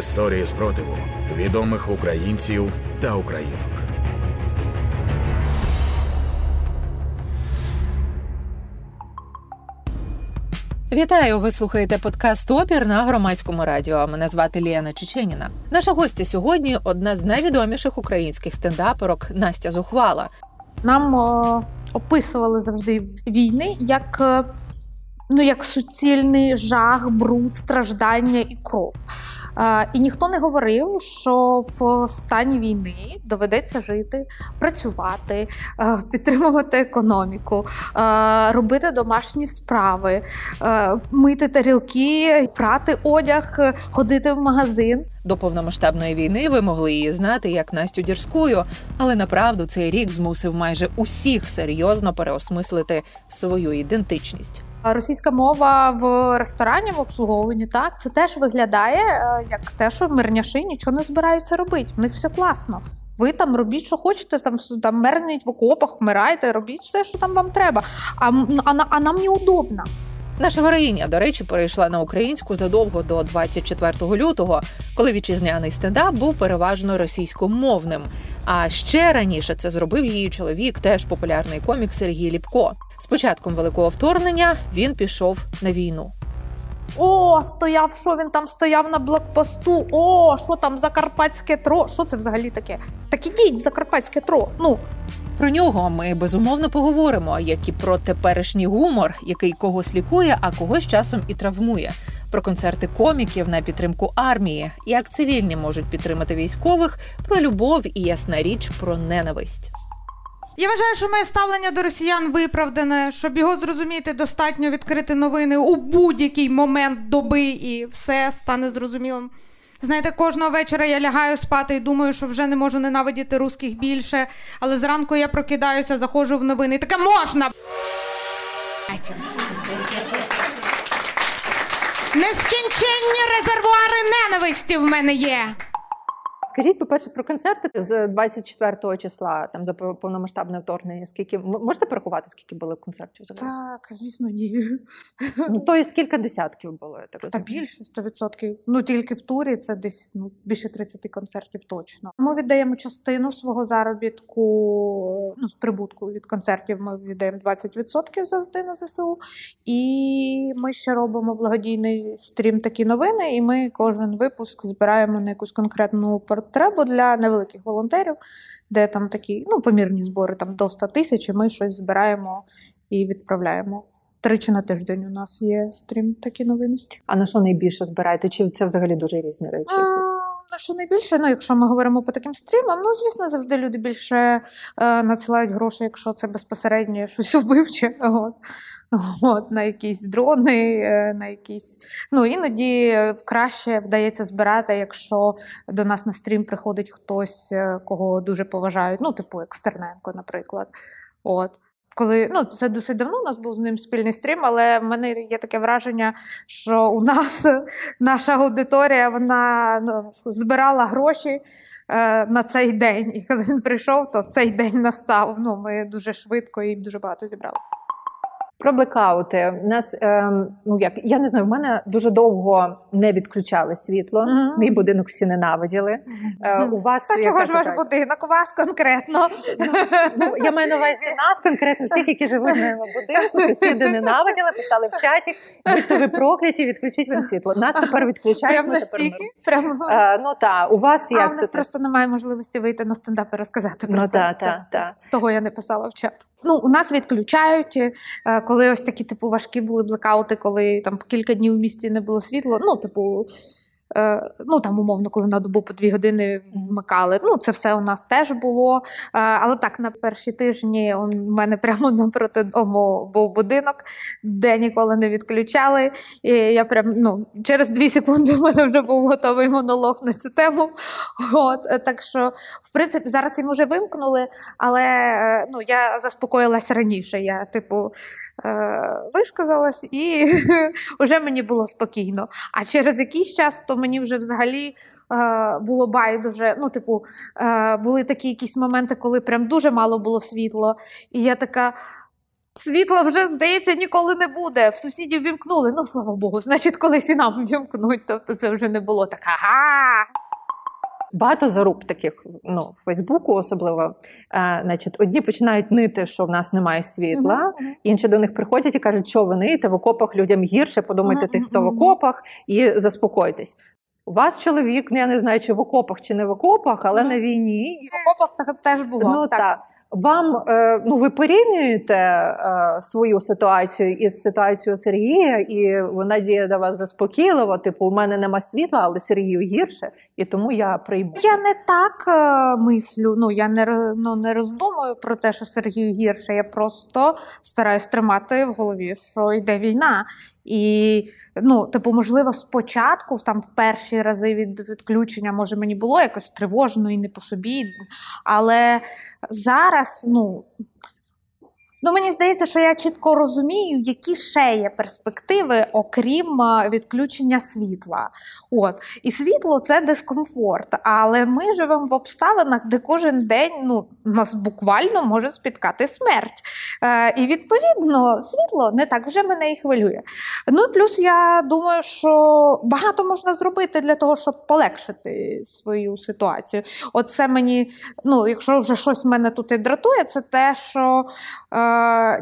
Історії спротиву відомих українців та українок. Вітаю! Ви слухаєте подкаст «Опір» на Громадському радіо. Мене звати Ліана Чеченіна. Наша гостя сьогодні – одна з найвідоміших українських стендаперок Настя Зухвала. Нам описували завжди війни як суцільний жах, бруд, страждання і кров. І ніхто не говорив, що в стані війни доведеться жити, працювати, підтримувати економіку, робити домашні справи, мити тарілки, прати одяг, ходити в магазин. До повномасштабної війни ви могли її знати як Настю Дірською, але направду цей рік змусив майже усіх серйозно переосмислити свою ідентичність. Російська мова в ресторані, в обслуговуванні, так, це теж виглядає як те, що мирняші нічого не збираються робити. В них все класно. Ви там робіть, що хочете, там мерзніть в окопах, вмирайте, робіть все, що там вам треба. А нам неудобно. Наша героїня, до речі, перейшла на українську задовго до 24 лютого, коли вітчизняний стендап був переважно російськомовним. А ще раніше це зробив її чоловік, теж популярний комік Сергій Ліпко. З початком Великого вторгнення він пішов на війну. Що він там стояв на блокпосту? Що там закарпатське тро? Що це взагалі таке? Так ідіть в закарпатське тро, Про нього ми, безумовно, поговоримо, як і про теперішній гумор, який когось лікує, а когось часом і травмує. Про концерти коміків на підтримку армії, як цивільні можуть підтримати військових, про любов і, ясна річ, про ненависть. Я вважаю, що моє ставлення до росіян виправдане. Щоб його зрозуміти, достатньо відкрити новини у будь-який момент доби, і все стане зрозумілим. Знаєте, кожного вечора я лягаю спати і думаю, що вже не можу ненавидіти русських більше, але зранку я прокидаюся, заходжу в новини. І таке можна! Нескінченні резервуари ненависті в мене є! Скажіть, по-перше, про концерти з 24 числа, там, за повномасштабне вторгнення, скільки... Можете порахувати, скільки було концертів? Так, звісно, ні. Тобто кілька десятків було, я так розумію. Та більше, 100%. Тільки в турі це десь більше 30 концертів точно. Ми віддаємо частину свого заробітку, з прибутку від концертів ми віддаємо 20% завжди на ЗСУ. І ми ще робимо благодійний стрім «Такі новини», і ми кожен випуск збираємо на якусь конкретну треба для невеликих волонтерів, де там такі, помірні збори, там до 100 тисяч, і ми щось збираємо і відправляємо. 3 на тиждень у нас є стрім «Такі новини». А на що найбільше збираєте? Чи це взагалі дуже різні речі? На що найбільше? Якщо ми говоримо по таким стрімам, звісно, завжди люди більше надсилають гроші, якщо це безпосередньо щось вбивче. На якісь дрони, на якісь... іноді краще вдається збирати, якщо до нас на стрім приходить хтось, кого дуже поважають, типу Екстерненко, наприклад. Коли, це досить давно у нас був з ним спільний стрім, але в мене є таке враження, що у нас наша аудиторія, вона збирала гроші на цей день. І коли він прийшов, то цей день настав. Ми дуже швидко і дуже багато зібрали. Про блекаути. Нас, я не знаю, в мене дуже довго не відключали світло. Mm-hmm. Мій будинок всі ненавиділи. У вас... Та чого ж ваш будинок? У вас конкретно. Я маю на увазі нас конкретно, всіх, які живуть на будинку, сусіди ненавиділи, писали в чаті, будьте ви прокляті, відключіть вам світло. Нас тепер відключають. Прямо настільки? У вас як це? Просто немає можливості вийти на стендап і розказати про це. Того я не писала в чат. У нас відключають, коли ось такі типу важкі були блекаути, коли там кілька днів в місті не було світла, там умовно, коли на добу по 2 години вмикали. Це все у нас теж було. Але так, на перші тижні у мене прямо напроти дому був будинок, де ніколи не відключали. І я прям, через 2 секунди в мене вже був готовий монолог на цю тему. Так що, в принципі, зараз їм вже вимкнули, але я заспокоїлася раніше. Я, висказалась і вже мені було спокійно. А через якийсь час, то мені вже взагалі було байдуже. Були такі якісь моменти, коли прям дуже мало було світла. І я така, світла вже, здається, ніколи не буде. В сусідів вімкнули. Слава Богу, значить, колись і нам вімкнуть. Тобто це вже не було так, Багато заруб таких, ну, в Фейсбуку особливо. Значить, одні починають нити, що в нас немає світла, інші до них приходять і кажуть, що ви ниєте, в окопах людям гірше, подумайте тих, хто в окопах, і заспокойтесь. У вас чоловік, я не знаю, чи в окопах, чи не в окопах, але на війні. В окопах теж було. Ну, так. Вам, ну, ви порівнюєте свою ситуацію із ситуацією Сергія, і вона діє до вас заспокійливо, типу, у мене нема світла, але Сергію гірше, і тому я прийму. Я не так мислю, ну, я не роздумую про те, що Сергію гірше, я просто стараюсь тримати в голові, що йде війна. І, ну, типу, можливо, спочатку, там, в перші рази від відключення, може, мені було якось тривожно і не по собі, але зараз ну, мені здається, що я чітко розумію, які ще є перспективи, окрім відключення світла. От. І світло – це дискомфорт, але ми живемо в обставинах, де кожен день, ну, нас буквально може спіткати смерть. І, відповідно, світло не так вже мене і хвилює. Ну, плюс я думаю, що багато можна зробити для того, щоб полегшити свою ситуацію. От це мені, ну, якщо вже щось мене тут і дратує, це те, що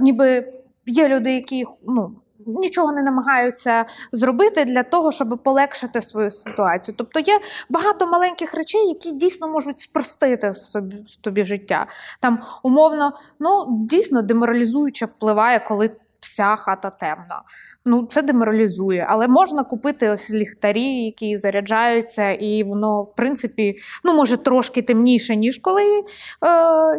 ніби є люди, які, ну, нічого не намагаються зробити для того, щоб полегшити свою ситуацію. Тобто є багато маленьких речей, які дійсно можуть спростити собі життя. Там, умовно, ну, дійсно деморалізуюче впливає, коли вся хата темна. Ну, це деморалізує, але можна купити ось ліхтарі, які заряджаються, і воно, в принципі, ну, може трошки темніше, ніж коли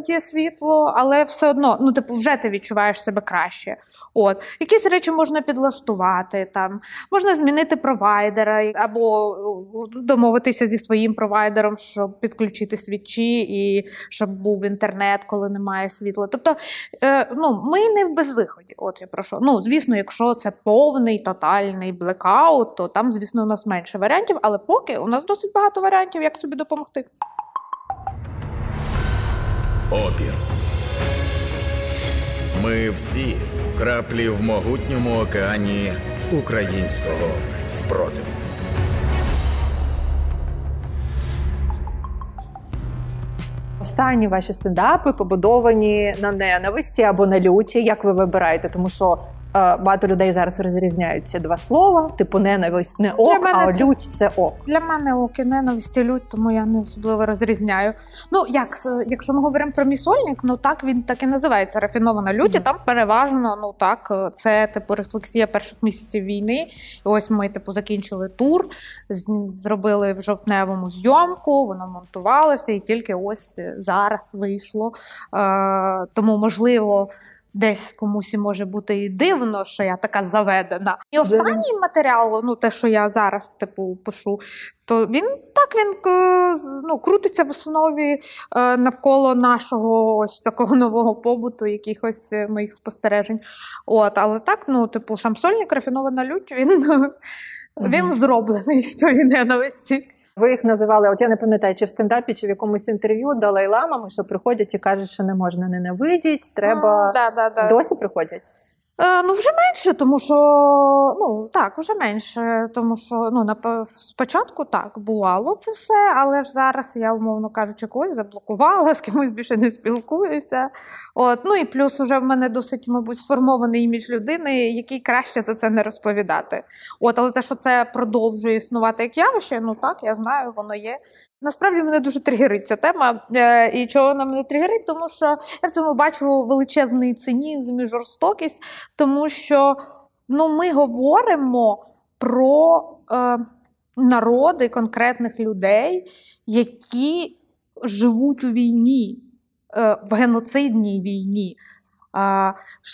є світло, але все одно, ну, типу, вже ти відчуваєш себе краще. От. Якісь речі можна підлаштувати, там, можна змінити провайдера, або домовитися зі своїм провайдером, щоб підключити свічі, і щоб був інтернет, коли немає світла. Тобто, ну, ми не в безвиході, от я про що. Ну, звісно, якщо це повний, тотальний блекаут, то там, звісно, у нас менше варіантів, але поки у нас досить багато варіантів, як собі допомогти. Опір. Ми всі краплі в могутньому океані українського спротиву. Останні ваші стендапи побудовані на ненависті або на люті, як ви вибираєте, тому що багато людей зараз розрізняють ці два слова, типу ненависть не ок, а лють це ок. Для мене ок і ненависть і лють, тому я не особливо розрізняю. Ну, якщо ми говоримо про мій сольник, ну так він так і називається, рафінована лють, і там переважно, ну так, це типу рефлексія перших місяців війни. І ось ми типу закінчили тур, зробили в жовтневому зйомку, воно монтувалося і тільки ось зараз вийшло. Тому, можливо, десь комусь може бути і дивно, що я така заведена. І останній матеріал, ну те, що я зараз типу пишу, то він ну, крутиться в основі навколо нашого ось такого нового побуту, якихось моїх спостережень. От, але так, ну, типу, сам сольник, рафінована лють, він зроблений з цієї ненависті. Ви їх називали, от я не пам'ятаю, чи в стендапі, чи в якомусь інтерв'ю далай-ламами, що приходять і кажуть, що не можна ненавидіть, треба... Досі приходять? Ну, вже менше, тому що... Ну, так, вже менше, тому що, ну, спочатку так, бувало це все, але ж зараз я, умовно кажучи, когось заблокувала, з кимось більше не спілкуюся. От, ну, і плюс вже в мене досить, мабуть, сформований імідж людини, який краще за це не розповідати. От, але те, що це продовжує існувати як явище, ну, так, я знаю, воно є. Насправді, мене дуже тригерить ця тема. І чого вона мене тригерить? Тому що я в цьому бачу величезний цинізм і жорстокість, тому що, ну, ми говоримо про народи конкретних людей, які живуть у війні, в геноцидній війні.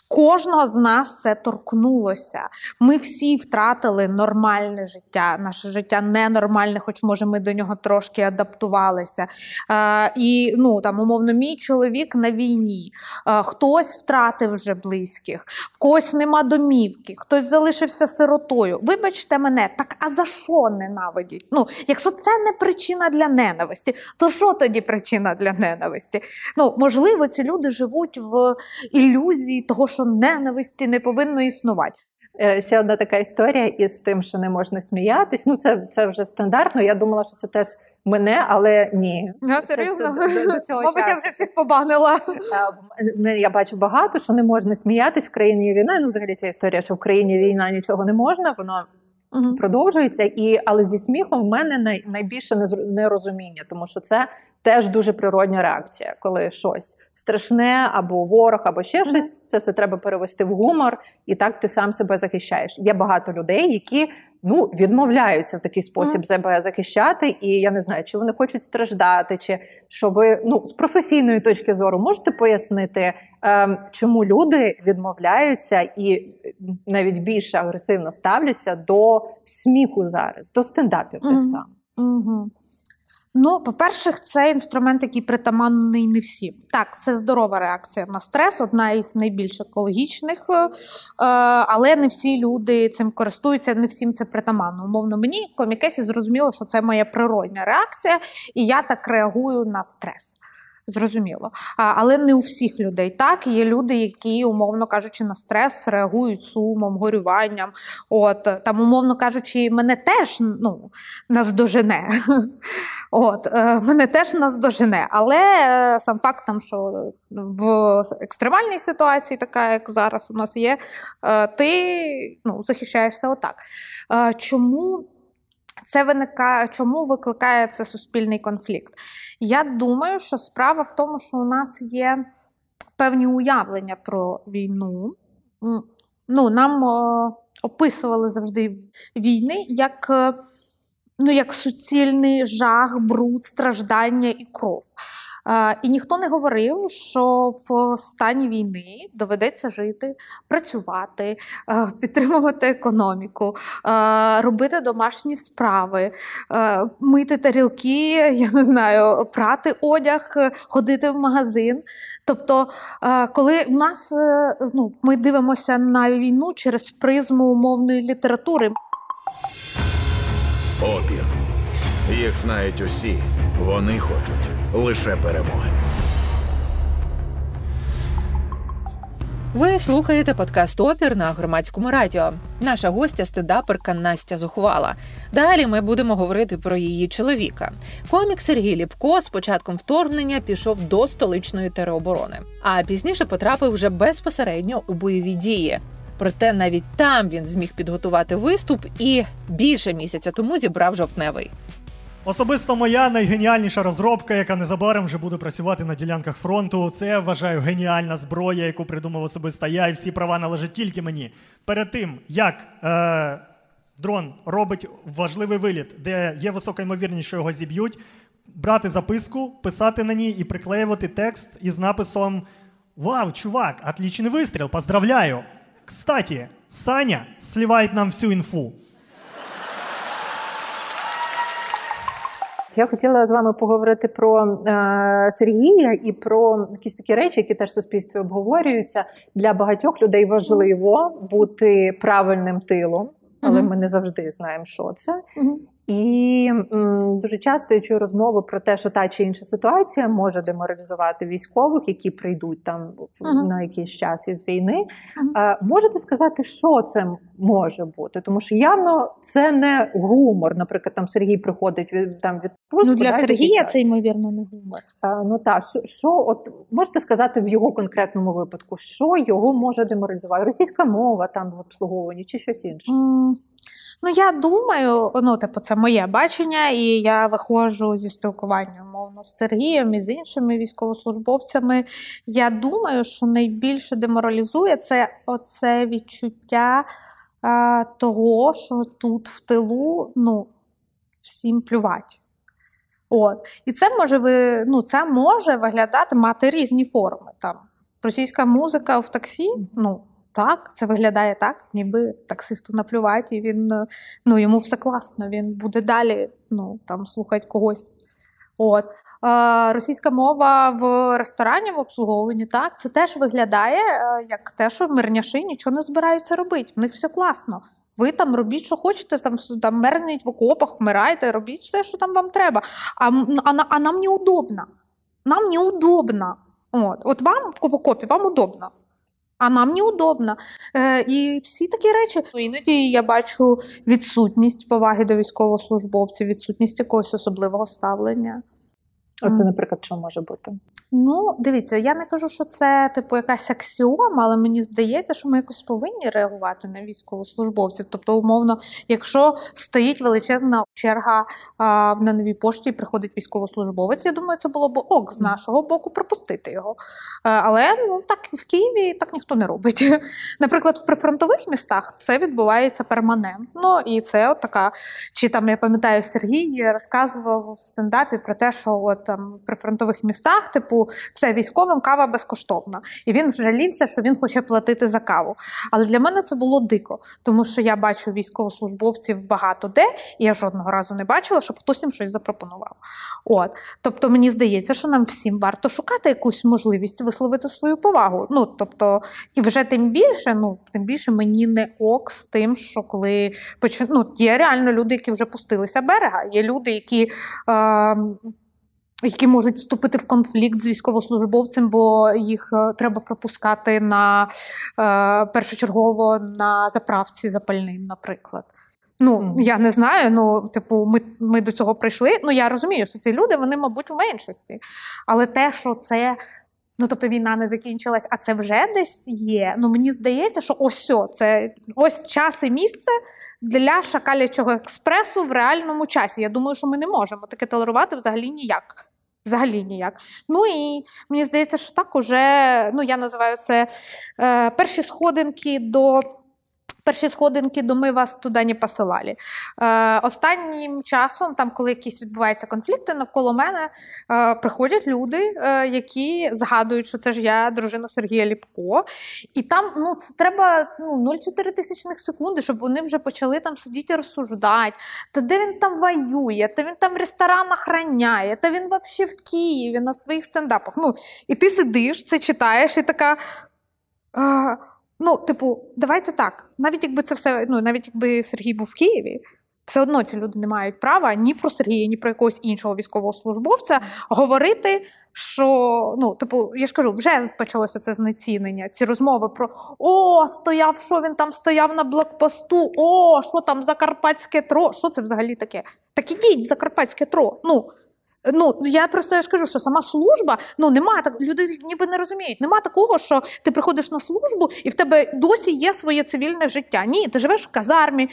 Кожного з нас це торкнулося. Ми всі втратили нормальне життя. Наше життя ненормальне, хоч, може, ми до нього трошки адаптувалися. І, ну, там, умовно, мій чоловік на війні. Хтось втратив вже близьких, в когось нема домівки, хтось залишився сиротою. Вибачте мене, так а за що ненавидіть? Ну, якщо це не причина для ненависті, то що тоді причина для ненависті? Ну, можливо, ці люди живуть в ілюзії того, що ненависті не повинно існувати. Ще одна така історія із тим, що не можна сміятись. Ну, це вже стандартно. Я думала, що це теж мене, але ні. Я серйозно? Мабуть, я вже всіх побанила. Я бачу багато, що не можна сміятись, в країні війна, ну взагалі ця історія, що в країні війна нічого не можна, воно продовжується, але зі сміхом в мене найбільше нерозуміння, тому що це теж дуже природня реакція, коли щось страшне, або ворог, або ще щось, це все треба перевести в гумор, і так ти сам себе захищаєш. Є багато людей, які відмовляються в такий спосіб себе захищати, і я не знаю, чи вони хочуть страждати, чи що ви, з професійної точки зору можете пояснити, чому люди відмовляються і навіть більше агресивно ставляться до сміху зараз, до стендапів так само? По-перше, це інструмент, який притаманний не всім. Так, це здорова реакція на стрес, одна із найбільш екологічних, але не всі люди цим користуються, не всім це притаманно. Умовно, мені, комікесі, зрозуміло, що це моя природня реакція, і я так реагую на стрес. Зрозуміло. Але не у всіх людей так. Є люди, які, умовно кажучи, на стрес реагують сумом, горюванням. Там, умовно кажучи, мене теж наздожене. Мене теж наздожене. Але сам факт, що в екстремальній ситуації, така, як зараз у нас є, ти захищаєшся отак. Чому викликає це суспільний конфлікт? Я думаю, що справа в тому, що у нас є певні уявлення про війну. Нам описували завжди війни як суцільний жах, бруд, страждання і кров. І ніхто не говорив, що в стані війни доведеться жити, працювати, підтримувати економіку, робити домашні справи, мити тарілки, я не знаю, прати одяг, ходити в магазин. Тобто, коли в нас ми дивимося на війну через призму умовної літератури. Опір. Їх знають усі. Вони хочуть лише перемоги. Ви слухаєте подкаст «Опір» на Громадському радіо. Наша гостя – стендаперка Настя Зухвала. Далі ми будемо говорити про її чоловіка. Комік Сергій Ліпко з початком вторгнення пішов до столичної тероборони, а пізніше потрапив вже безпосередньо у бойові дії. Проте навіть там він зміг підготувати виступ і більше місяця тому зібрав жовтневий. Особисто моя найгеніальніша розробка, яка незабаром вже буде працювати на ділянках фронту. Це, вважаю, геніальна зброя, яку придумав особисто я, і всі права належать тільки мені. Перед тим, як дрон робить важливий виліт, де є висока ймовірність, що його зіб'ють, брати записку, писати на ній і приклеювати текст із написом «Вау, чувак, отличний вистріл, поздравляю! Кстати, Саня сливає нам всю інфу». Я хотіла з вами поговорити про Сергія і про якісь такі речі, які теж в суспільстві обговорюються. Для багатьох людей важливо бути правильним тилом, але ми не завжди знаємо, що це. І дуже часто я чую розмови про те, що та чи інша ситуація може деморалізувати військових, які прийдуть там на якийсь час із війни. Можете сказати, що це може бути? Тому що явно це не гумор. Наприклад, там Сергій приходить від пусту. Для Сергія це, ймовірно, не гумор. Можете сказати в його конкретному випадку, що його може деморалізувати? Російська мова там в обслуговуванні чи щось інше? Я думаю, це моє бачення, і я виходжу зі спілкування, умовно, з Сергієм і з іншими військовослужбовцями. Я думаю, що найбільше деморалізує це оце відчуття того, що тут в тилу, всім плювать. І це може, виглядати, мати різні форми. Там російська музика в таксі, так, це виглядає так, ніби таксисту наплювать, і він, йому все класно, він буде далі, слухати когось. Російська мова в ресторані, в обслуговуванні, так, це теж виглядає, як те, що мирняші нічого не збираються робити, в них все класно. Ви там робіть, що хочете, там мерзніть в окопах, вмирайте, робіть все, що там вам треба. А нам неудобно. Нам неудобно. От вам в окопі, вам удобно. а нам неудобно. І всі такі речі. Іноді я бачу відсутність поваги до військовослужбовців, відсутність якогось особливого ставлення. А це, наприклад, що може бути? Ну, дивіться, я не кажу, що це типу якась аксіома, але мені здається, що ми якось повинні реагувати на військовослужбовців. Тобто, умовно, якщо стоїть величезна черга на Новій пошті і приходить військовослужбовець, я думаю, це було б ок з нашого боку пропустити його. Але ну, так в Києві так ніхто не робить. Наприклад, в прифронтових містах це відбувається перманентно. І це от така, чи там, я пам'ятаю, Сергій розказував в стендапі про те, що от, там, в прифронтових містах, типу, все, військовим кава безкоштовна. І він жалівся, що він хоче платити за каву. Але для мене це було дико, тому що я бачу військовослужбовців багато де, і я жодного разу не бачила, щоб хтось їм щось запропонував. От. Тобто мені здається, що нам всім варто шукати якусь можливість висловити свою повагу. Ну, тобто, і вже тим більше мені не ок з тим, що коли є реально люди, які вже пустилися берега, є люди, які можуть вступити в конфлікт з військовослужбовцем, бо їх треба пропускати першочергово на заправці запальним, наприклад. Я не знаю, ми до цього прийшли. Я розумію, що ці люди, вони, мабуть, в меншості. Але те, що це, війна не закінчилась, а це вже десь є, мені здається, що це час і місце для шакалячого експресу в реальному часі. Я думаю, що ми не можемо таке толерувати взагалі ніяк. Взагалі ніяк. І мені здається, що так уже, я називаю це перші сходинки до «ми вас туди не посилали». Останнім часом, коли якісь відбуваються конфлікти, навколо мене приходять люди, які згадують, що це ж я, дружина Сергія Ліпко. І там це треба 0,4 секунди, щоб вони вже почали там сидіти і розсуждати. Та де він там воює, та він там ресторан охороняє, та він взагалі в Києві на своїх стендапах. І ти сидиш, це читаєш і така... давайте так, навіть якби це все, навіть якби Сергій був в Києві, все одно ці люди не мають права ні про Сергія, ні про якогось іншого військовослужбовця говорити, що, я ж кажу, вже почалося це знецінення, ці розмови про що він там стояв на блокпосту, що там закарпатське ТРО, що це взагалі таке? Так ідіть в закарпатське ТРО, я ж кажу, що сама служба, нема так, люди ніби не розуміють, нема такого, що ти приходиш на службу і в тебе досі є своє цивільне життя. Ні, ти живеш в казармі,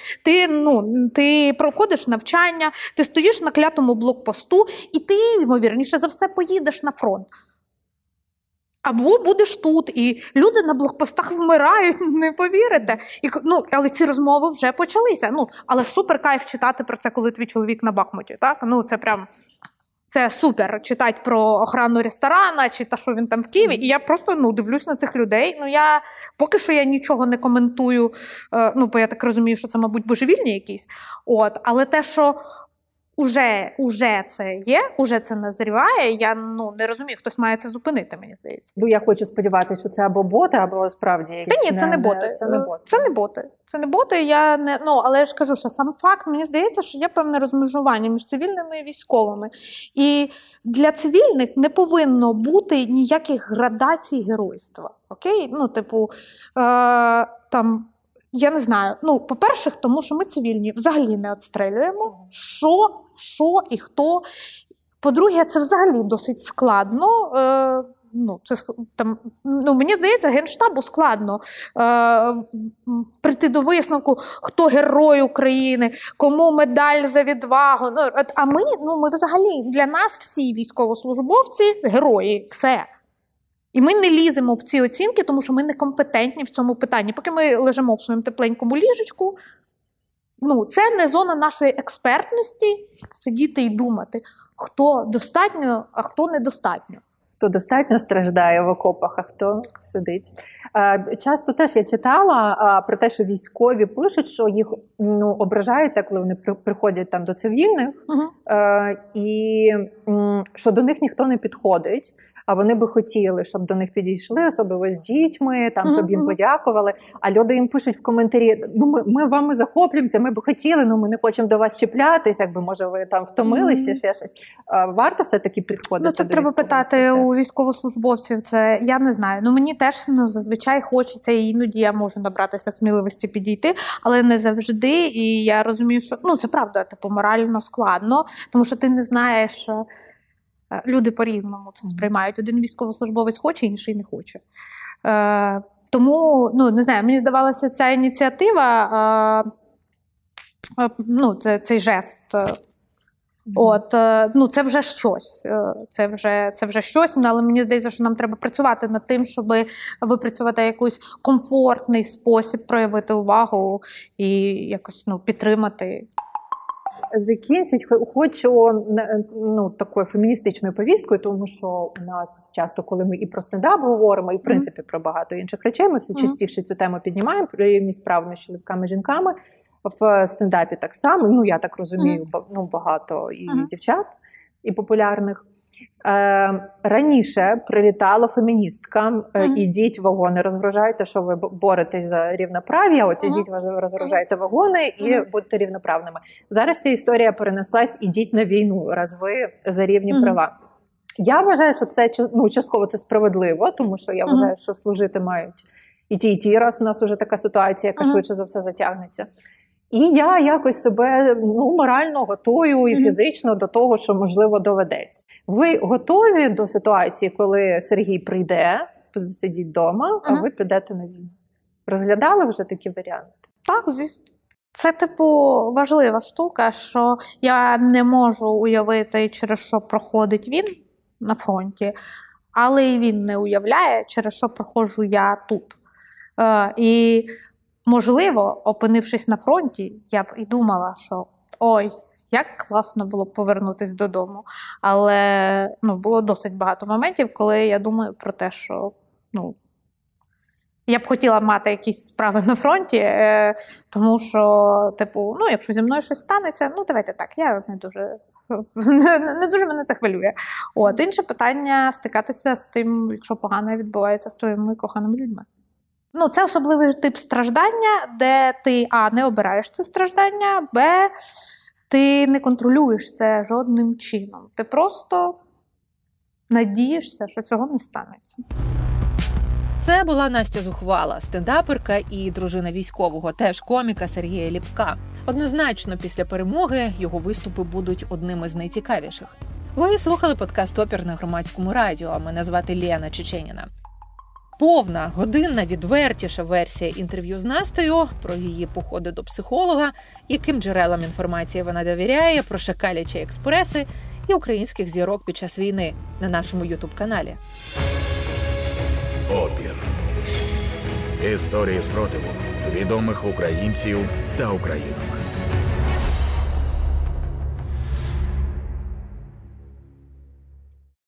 ти проходиш навчання, ти стоїш на клятому блокпосту і ти, ймовірніше за все, поїдеш на фронт. Або будеш тут, і люди на блокпостах вмирають, не повірите. Але ці розмови вже почалися. Але супер кайф читати про це, коли твій чоловік на Бахмуті, так? Це прям... Це супер, читати про охорону ресторана, чи те, що він там в Києві. І я просто дивлюсь на цих людей. Поки що я нічого не коментую, бо я так розумію, що це, мабуть, божевільні якісь. Але те, що уже це є, уже це назріває, я не розумію, хтось має це зупинити, мені здається. Я хочу сподіватися, що це або боти, або справді якісь... Та ні, це не боти. Це не боти. Але я ж кажу, що сам факт, мені здається, що є певне розмежування між цивільними і військовими. І для цивільних не повинно бути ніяких градацій геройства. Окей? Я не знаю. По-перше, тому що ми цивільні взагалі не відстрелюємо, що і хто. По-друге, це взагалі досить складно. Мені здається, Генштабу складно прийти до висновку, хто герой України, кому медаль за відвагу. А ми взагалі, для нас всі військовослужбовці – герої. Все. І ми не ліземо в ці оцінки, тому що ми некомпетентні в цьому питанні. Поки ми лежимо в своєму тепленькому ліжечку, це не зона нашої експертності сидіти і думати, хто достатньо, а хто недостатньо. Хто достатньо страждає в окопах, а хто сидить. Часто теж я читала про те, що військові пишуть, що їх ображають, коли вони приходять там до цивільних, і що до них ніхто не підходить. А вони би хотіли, щоб до них підійшли, особливо з дітьми, щоб їм подякували. А люди їм пишуть в коментарі, ми вами захоплюємося, ми би хотіли, ми не хочемо до вас чіплятись, може ви там втомилися, ще щось. Варто все-таки підходити до військового? Це треба питати у у військовослужбовців це, я не знаю. Ну, мені теж зазвичай хочеться, і іноді я можу набратися сміливості підійти, але не завжди. І я розумію, що ну, це правда, типу, морально складно, тому що ти не знаєш, люди по-різному це сприймають. Один військовослужбовець хоче, інший не хоче. Тому, ну, не знаю, мені здавалося, ця ініціатива, ну, цей жест, от, ну, це вже щось, це вже щось, але мені здається, що нам треба працювати над тим, щоб випрацювати якийсь комфортний спосіб проявити увагу і якось, ну, підтримати. Закінчить хочу, ну, такою феміністичною повісткою, тому що у нас часто, коли ми і про стендап говоримо, і в принципі про багато інших речей, ми все частіше цю тему піднімаємо, про рівність прав між чоловіками і жінками. В стендапі так само, ну, я так розумію, ну, багато і дівчат, і популярних. Раніше прилітала феміністкам, ідіть вагони, розгружайте, що ви боретесь за рівноправ'я, от ідіть, розгружайте вагони і будьте рівноправними. Зараз ця історія перенеслась, ідіть на війну, раз ви за рівні права. Я вважаю, що це, ну, частково це справедливо, тому що я вважаю, що служити мають і ті, раз у нас уже така ситуація, яка швидше за все затягнеться. І я якось себе, ну, морально готую і фізично до того, що, можливо, доведеться. Ви готові до ситуації, коли Сергій прийде, сидіть вдома, а ви підете на війну? Розглядали вже такі варіанти? Так, звісно. Це, типу, важлива штука, що я не можу уявити, через що проходить він на фронті, але і він не уявляє, через що проходжу я тут. І... можливо, опинившись на фронті, я б і думала, що ой, як класно було б повернутися додому. Але, ну, було досить багато моментів, коли я думаю про те, що, ну, я б хотіла мати якісь справи на фронті, тому що, типу, ну, якщо зі мною щось станеться, ну, давайте так, я не дуже мене це хвилює. От, інше питання – стикатися з тим, якщо погано відбувається з твоїми коханими людьми. Ну, це особливий тип страждання, де ти, а, не обираєш це страждання, б, ти не контролюєш це жодним чином. Ти просто надієшся, що цього не станеться. Це була Настя Зухвала, стендаперка і дружина військового, теж коміка Сергія Ліпка. Однозначно, після перемоги його виступи будуть одними з найцікавіших. Ви слухали подкаст «Опір» на Громадському радіо. Мене звати Ліана Чеченіна. Повна, годинна, відвертіша версія інтерв'ю з Настею, про її походи до психолога, яким джерелам інформації вона довіряє, про шакалячі експреси і українських зірок під час війни на нашому ютуб-каналі. Опір. Історії спротиву відомих українців та українок.